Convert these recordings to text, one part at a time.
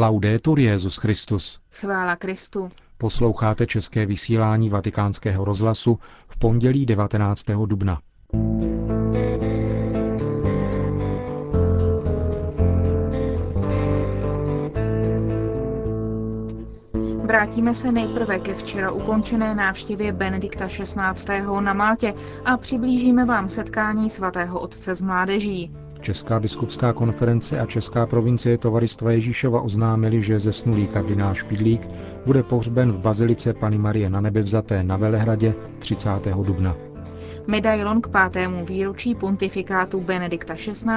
Laudetur Jesus Christus. Chvála Kristu. Posloucháte české vysílání Vatikánského rozhlasu v pondělí 19. dubna. Vrátíme se nejprve ke včera ukončené návštěvě Benedikta XVI. Na Maltě a přiblížíme vám setkání svatého otce s mládeží. Česká biskupská konference a Česká provincie Tovaristva Ježíšova oznámili, že zesnulý kardinál Špidlík bude pohřben v bazilice Panny Marie Nanebevzaté na Velehradě 30. dubna. Medailon k 5. výročí pontifikátu Benedikta XVI.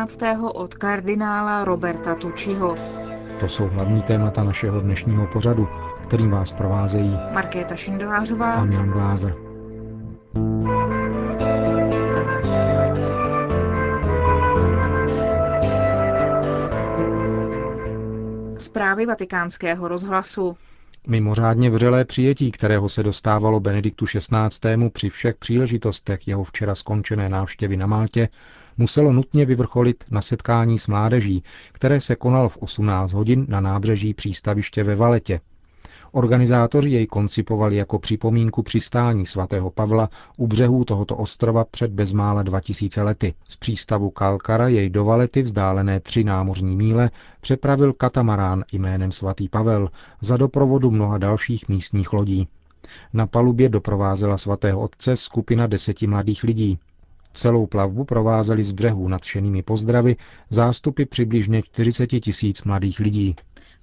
Od kardinála Roberta Tucciho. To jsou hlavní témata našeho dnešního pořadu, kterým vás provázejí Markéta Šindelářová a Milan Glázer. Zprávy Vatikánského rozhlasu. Mimořádně vřelé přijetí, kterého se dostávalo Benediktu XVI. Při všech příležitostech jeho včera skončené návštěvy na Maltě, muselo nutně vyvrcholit na setkání s mládeží, které se konalo v 18 hodin na nábřeží přístaviště ve Valetě. Organizátoři jej koncipovali jako připomínku přistání svatého Pavla u břehů tohoto ostrova před bezmála 2000 lety. Z přístavu Kalkara jej do Valety, vzdálené 3 námořní míle, přepravil katamarán jménem svatý Pavel za doprovodu mnoha dalších místních lodí. Na palubě doprovázela svatého otce skupina 10 mladých lidí. Celou plavbu provázeli z břehů nadšenými pozdravy zástupy přibližně 40 000 mladých lidí.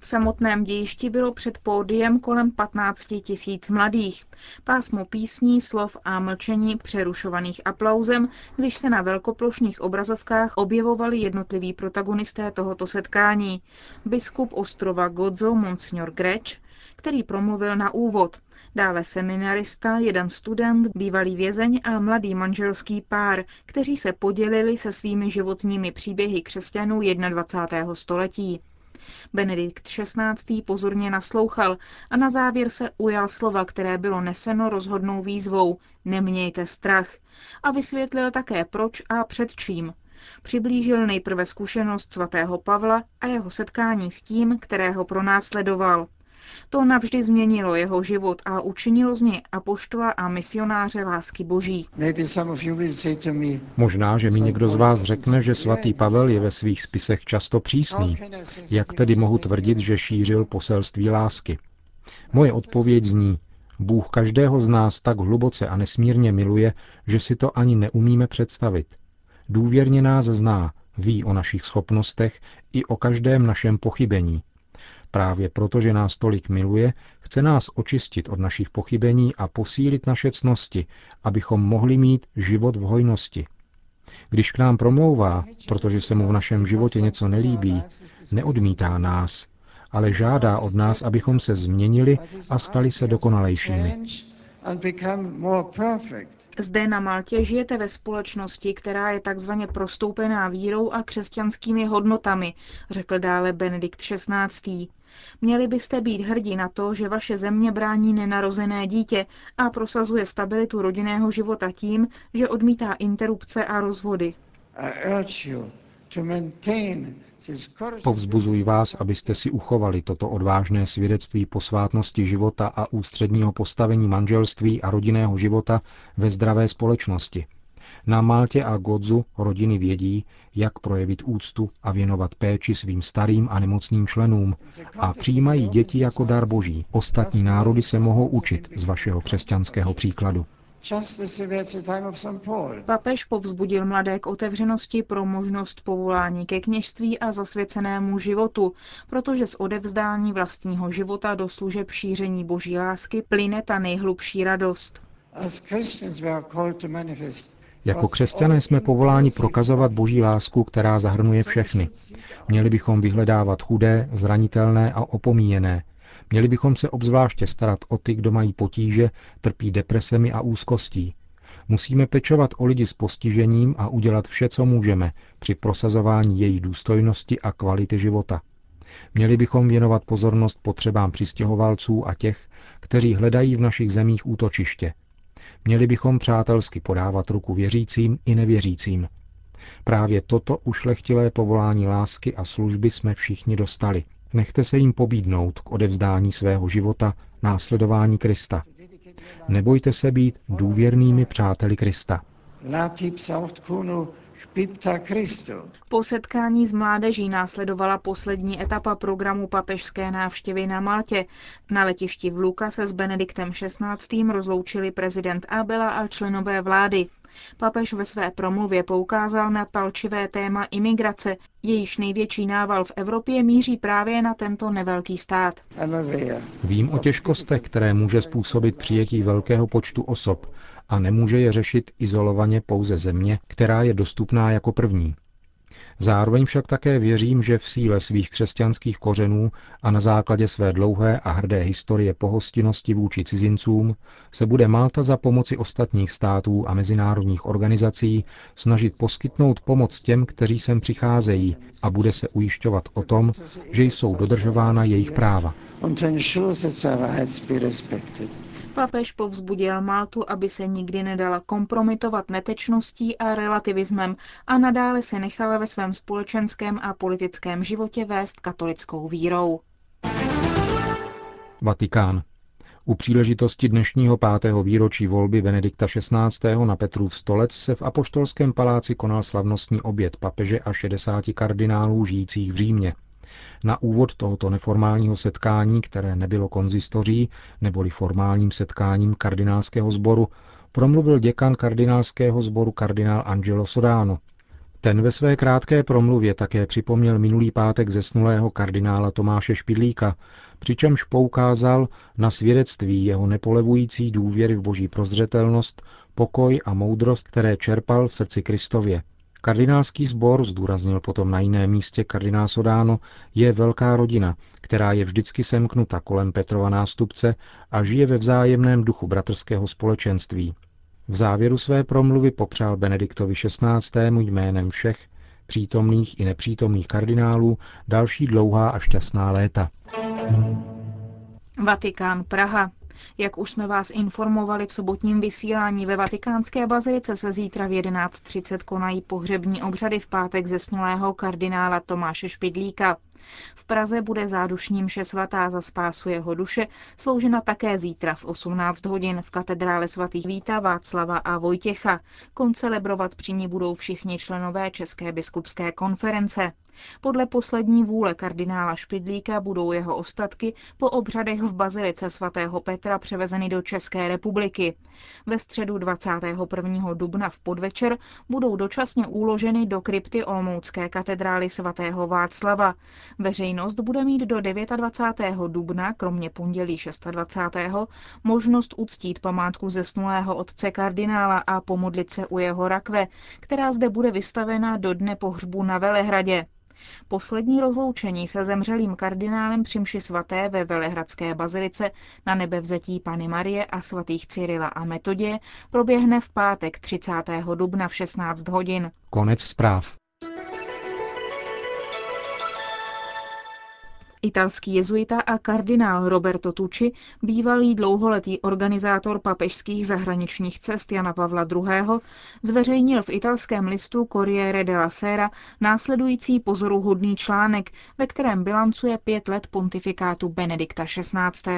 V samotném dějišti bylo před pódiem kolem 15 000 mladých. Pásmo písní, slov a mlčení přerušovaných aplauzem, když se na velkoplošných obrazovkách objevovali jednotliví protagonisté tohoto setkání. Biskup ostrova Gozo Monsignor Grech, který promluvil na úvod. Dále seminarista, jeden student, bývalý vězeň a mladý manželský pár, kteří se podělili se svými životními příběhy křesťanů 21. století. Benedikt XVI. Pozorně naslouchal a na závěr se ujal slova, které bylo neseno rozhodnou výzvou „Nemějte strach“ a vysvětlil také proč a před čím. Přiblížil nejprve zkušenost svatého Pavla a jeho setkání s tím, kterého pronásledoval. To navždy změnilo jeho život a učinilo z něj apoštola a misionáře lásky boží. Možná, že mi někdo z vás řekne, že svatý Pavel je ve svých spisech často přísný. Jak tedy mohu tvrdit, že šířil poselství lásky? Moje odpověď zní, Bůh každého z nás tak hluboce a nesmírně miluje, že si to ani neumíme představit. Důvěrně nás zná, ví o našich schopnostech i o každém našem pochybení. Právě proto, že nás tolik miluje, chce nás očistit od našich pochybení a posílit naše ctnosti, abychom mohli mít život v hojnosti. Když k nám promlouvá, protože se mu v našem životě něco nelíbí, neodmítá nás, ale žádá od nás, abychom se změnili a stali se dokonalejšími. Zde na Maltě žijete ve společnosti, která je takzvaně prostoupená vírou a křesťanskými hodnotami, řekl dále Benedikt XVI. Měli byste být hrdí na to, že vaše země brání nenarozené dítě a prosazuje stabilitu rodinného života tím, že odmítá interrupce a rozvody. Povzbuzuji vás, abyste si uchovali toto odvážné svědectví posvátnosti života a ústředního postavení manželství a rodinného života ve zdravé společnosti. Na Maltě a Godzu rodiny vědí, jak projevit úctu a věnovat péči svým starým a nemocným členům a přijímají děti jako dar boží. Ostatní národy se mohou učit z vašeho křesťanského příkladu. Papež povzbudil mladé k otevřenosti pro možnost povolání ke kněžství a zasvěcenému životu, protože z odevzdání vlastního života do služeb šíření boží lásky plyne ta nejhlubší radost. Jako křesťané jsme povoláni prokazovat boží lásku, která zahrnuje všechny. Měli bychom vyhledávat chudé, zranitelné a opomíjené. Měli bychom se obzvláště starat o ty, kdo mají potíže, trpí depresemi a úzkostí. Musíme pečovat o lidi s postižením a udělat vše, co můžeme, při prosazování jejich důstojnosti a kvality života. Měli bychom věnovat pozornost potřebám přistěhovalců a těch, kteří hledají v našich zemích útočiště. Měli bychom přátelsky podávat ruku věřícím i nevěřícím. Právě toto ušlechtilé povolání lásky a služby jsme všichni dostali. Nechte se jim pobídnout k odevzdání svého života následování Krista. Nebojte se být důvěrnými přáteli Krista. Po setkání s mládeží následovala poslední etapa programu papežské návštěvy na Maltě. Na letišti v Luka se s Benediktem XVI. Rozloučili prezident Abela a členové vlády. Papež ve své promluvě poukázal na palčivé téma imigrace. Jejíž největší nával v Evropě míří právě na tento nevelký stát. Vím o těžkostech, které může způsobit přijetí velkého počtu osob a nemůže je řešit izolovaně pouze země, která je dostupná jako první. Zároveň však také věřím, že v síle svých křesťanských kořenů a na základě své dlouhé a hrdé historie pohostinnosti vůči cizincům se bude Malta za pomoci ostatních států a mezinárodních organizací snažit poskytnout pomoc těm, kteří sem přicházejí, a bude se ujišťovat o tom, že jsou dodržována jejich práva. Papež povzbudil Maltu, aby se nikdy nedala kompromitovat netečností a relativismem a nadále se nechala ve svém společenském a politickém životě vést katolickou vírou. Vatikán. U příležitosti dnešního 5. výročí volby Benedikta XVI. Na Petrův stolec se v Apoštolském paláci konal slavnostní oběd papeže a 60 kardinálů žijících v Římě. Na úvod tohoto neformálního setkání, které nebylo konzistoří, neboli formálním setkáním kardinálského sboru, promluvil děkan kardinálského sboru kardinál Angelo Sodano. Ten ve své krátké promluvě také připomněl minulý pátek zesnulého kardinála Tomáše Špidlíka, přičemž poukázal na svědectví jeho nepolevující důvěry v boží prozřetelnost, pokoj a moudrost, které čerpal v srdci Kristově. Kardinálský sbor, zdůraznil potom na jiném místě kardinál Sodano, je velká rodina, která je vždycky semknuta kolem Petrova nástupce a žije ve vzájemném duchu bratrského společenství. V závěru své promluvy popřál Benediktovi XVI. Jménem všech přítomných i nepřítomných kardinálů další dlouhá a šťastná léta. Vatikán, Praha. Jak už jsme vás informovali v sobotním vysílání, ve Vatikánské bazilice se zítra v 11:30 konají pohřební obřady v pátek zesnulého kardinála Tomáše Špidlíka. V Praze bude zádušní mše svatá za spásu jeho duše sloužena také zítra v 18 hodin v katedrále svatých Víta, Václava a Vojtěcha. Koncelebrovat při ní budou všichni členové České biskupské konference. Podle poslední vůle kardinála Špidlíka budou jeho ostatky po obřadech v bazilice svatého Petra převezeny do České republiky. Ve středu 21. dubna v podvečer budou dočasně úloženy do krypty olomoucké katedrály svatého Václava. Veřejnost bude mít do 29. dubna, kromě pondělí 26. možnost uctít památku zesnulého otce kardinála a pomodlit se u jeho rakve, která zde bude vystavena do dne pohřbu na Velehradě. Poslední rozloučení se zemřelým kardinálem při mši svaté ve Velehradské bazilice na nebevzetí Panny Marie a svatých Cyrila a Metodě proběhne v pátek 30. dubna v 16 hodin. Konec zpráv. Italský jezuita a kardinál Roberto Tucci, bývalý dlouholetý organizátor papežských zahraničních cest Jana Pavla II., zveřejnil v italském listu Corriere della Sera následující pozoruhodný článek, ve kterém bilancuje 5 let pontifikátu Benedikta XVI.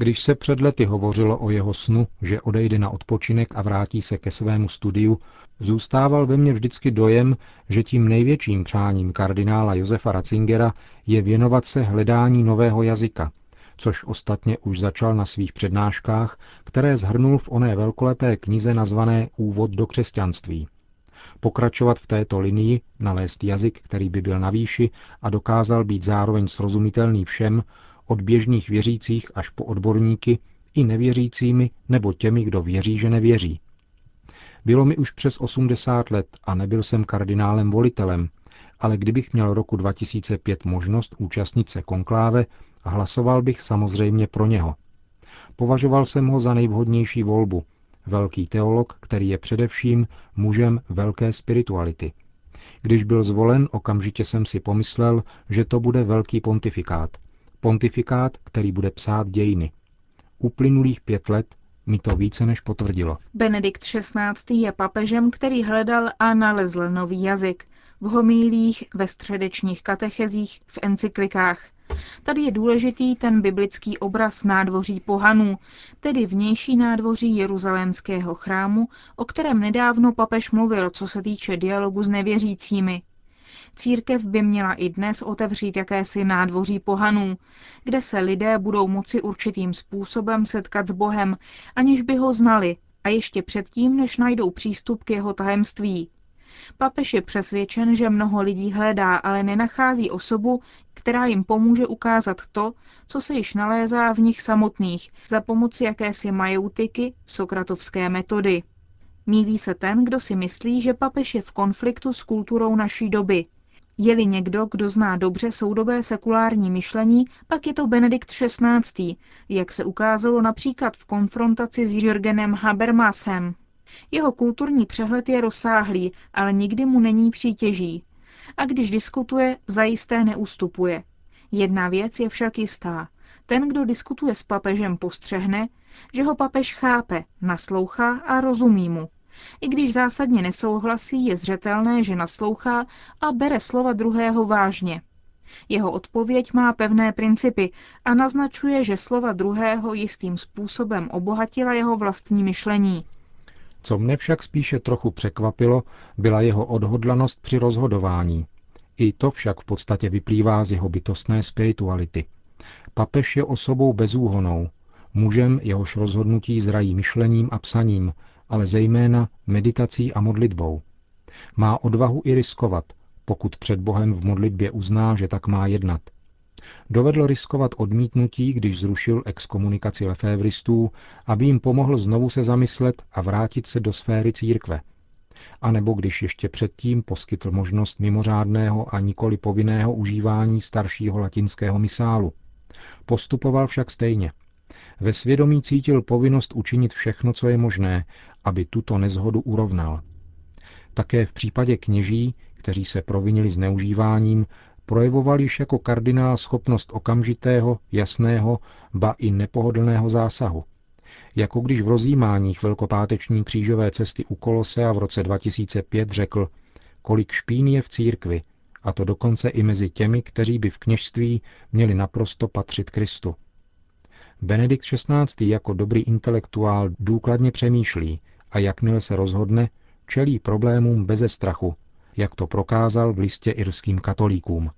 Když se před lety hovořilo o jeho snu, že odejde na odpočinek a vrátí se ke svému studiu, zůstával ve mně vždycky dojem, že tím největším přáním kardinála Josefa Ratzingera je věnovat se hledání nového jazyka, což ostatně už začal na svých přednáškách, které shrnul v oné velkolepé knize nazvané Úvod do křesťanství. Pokračovat v této linii, nalézt jazyk, který by byl na výši a dokázal být zároveň srozumitelný všem, od běžných věřících až po odborníky i nevěřícími nebo těmi, kdo věří, že nevěří. Bylo mi už přes 80 let a nebyl jsem kardinálem volitelem, ale kdybych měl roku 2005 možnost účastnit se konkláve, hlasoval bych samozřejmě pro něho. Považoval jsem ho za nejvhodnější volbu, velký teolog, který je především mužem velké spirituality. Když byl zvolen, okamžitě jsem si pomyslel, že to bude velký pontifikát. Pontifikát, který bude psát dějiny. Uplynulých 5 let mi to více než potvrdilo. Benedikt XVI. Je papežem, který hledal a nalezl nový jazyk. V homíliích, ve středečních katechezích, v encyklikách. Tady je důležitý ten biblický obraz nádvoří pohanů, tedy vnější nádvoří jeruzalémského chrámu, o kterém nedávno papež mluvil, co se týče dialogu s nevěřícími. Církev by měla i dnes otevřít jakési nádvoří pohanů, kde se lidé budou moci určitým způsobem setkat s Bohem, aniž by ho znali, a ještě předtím, než najdou přístup k jeho tajemství. Papež je přesvědčen, že mnoho lidí hledá, ale nenachází osobu, která jim pomůže ukázat to, co se již nalézá v nich samotných, za pomoci jakési majoutiky, sokratovské metody. Mýlí se ten, kdo si myslí, že papež je v konfliktu s kulturou naší doby. Je-li někdo, kdo zná dobře soudobé sekulární myšlení, pak je to Benedikt XVI., jak se ukázalo například v konfrontaci s Jürgenem Habermasem. Jeho kulturní přehled je rozsáhlý, ale nikdy mu není přítěží. A když diskutuje, zajisté neustupuje. Jedna věc je však jistá. Ten, kdo diskutuje s papežem, postřehne, že ho papež chápe, naslouchá a rozumí mu. I když zásadně nesouhlasí, je zřetelné, že naslouchá a bere slova druhého vážně. Jeho odpověď má pevné principy a naznačuje, že slova druhého jistým způsobem obohatila jeho vlastní myšlení. Co mne však spíše trochu překvapilo, byla jeho odhodlanost při rozhodování. I to však v podstatě vyplývá z jeho bytostné spirituality. Papež je osobou bezúhonou, mužem, jehož rozhodnutí zrají myšlením a psaním, ale zejména meditací a modlitbou. Má odvahu i riskovat, pokud před Bohem v modlitbě uzná, že tak má jednat. Dovedl riskovat odmítnutí, když zrušil exkomunikaci lefévristů, aby jim pomohl znovu se zamyslet a vrátit se do sféry církve. A nebo když ještě předtím poskytl možnost mimořádného a nikoli povinného užívání staršího latinského misálu. Postupoval však stejně. Ve svědomí cítil povinnost učinit všechno, co je možné, aby tuto nezhodu urovnal. Také v případě kněží, kteří se provinili zneužíváním, projevoval již jako kardinál schopnost okamžitého, jasného, ba i nepohodlného zásahu. Jako když v rozjímáních velkopáteční křížové cesty u Kolosea v roce 2005 řekl, kolik špín je v církvi, a to dokonce i mezi těmi, kteří by v kněžství měli naprosto patřit Kristu. Benedikt XVI. Jako dobrý intelektuál důkladně přemýšlí a jakmile se rozhodne, čelí problémům beze strachu, jak to prokázal v listě irským katolíkům.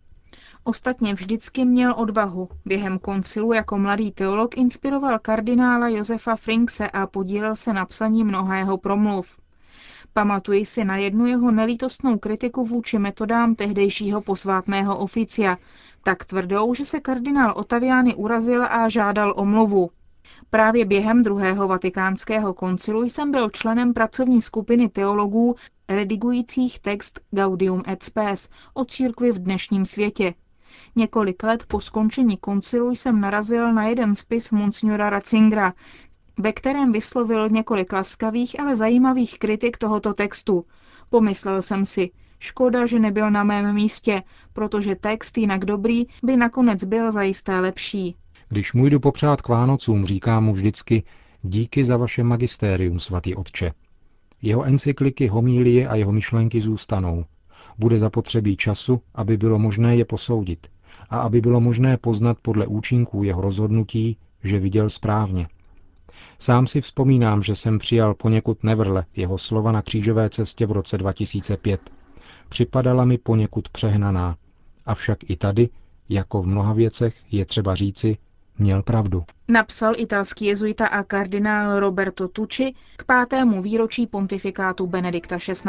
Ostatně vždycky měl odvahu. Během koncilu jako mladý teolog inspiroval kardinála Josefa Fringse a podílel se na psaní mnoha jeho promluv. Pamatuji si na jednu jeho nelítostnou kritiku vůči metodám tehdejšího posvátného oficia, tak tvrdou, že se kardinál Ottaviani urazil a žádal omluvu. Právě během druhého vatikánského koncilu jsem byl členem pracovní skupiny teologů redigujících text Gaudium et Spes o církvi v dnešním světě. Několik let po skončení koncilu jsem narazil na jeden spis monsignora Ratzingera, ve kterém vyslovil několik laskavých, ale zajímavých kritik tohoto textu. Pomyslel jsem si, škoda, že nebyl na mém místě, protože text jinak dobrý by nakonec byl zajisté lepší. Když mu jdu popřát k Vánocům, říkám mu vždycky, díky za vaše magistérium, svatý otče. Jeho encykliky, homilie a jeho myšlenky zůstanou. Bude zapotřebí času, aby bylo možné je posoudit a aby bylo možné poznat podle účinků jeho rozhodnutí, že viděl správně. Sám si vzpomínám, že jsem přijal poněkud nevrle jeho slova na křížové cestě v roce 2005. Připadala mi poněkud přehnaná. Avšak i tady, jako v mnoha věcech, je třeba říci, měl pravdu. Napsal italský jezuita a kardinál Roberto Tucci k 5. výročí pontifikátu Benedikta XVI.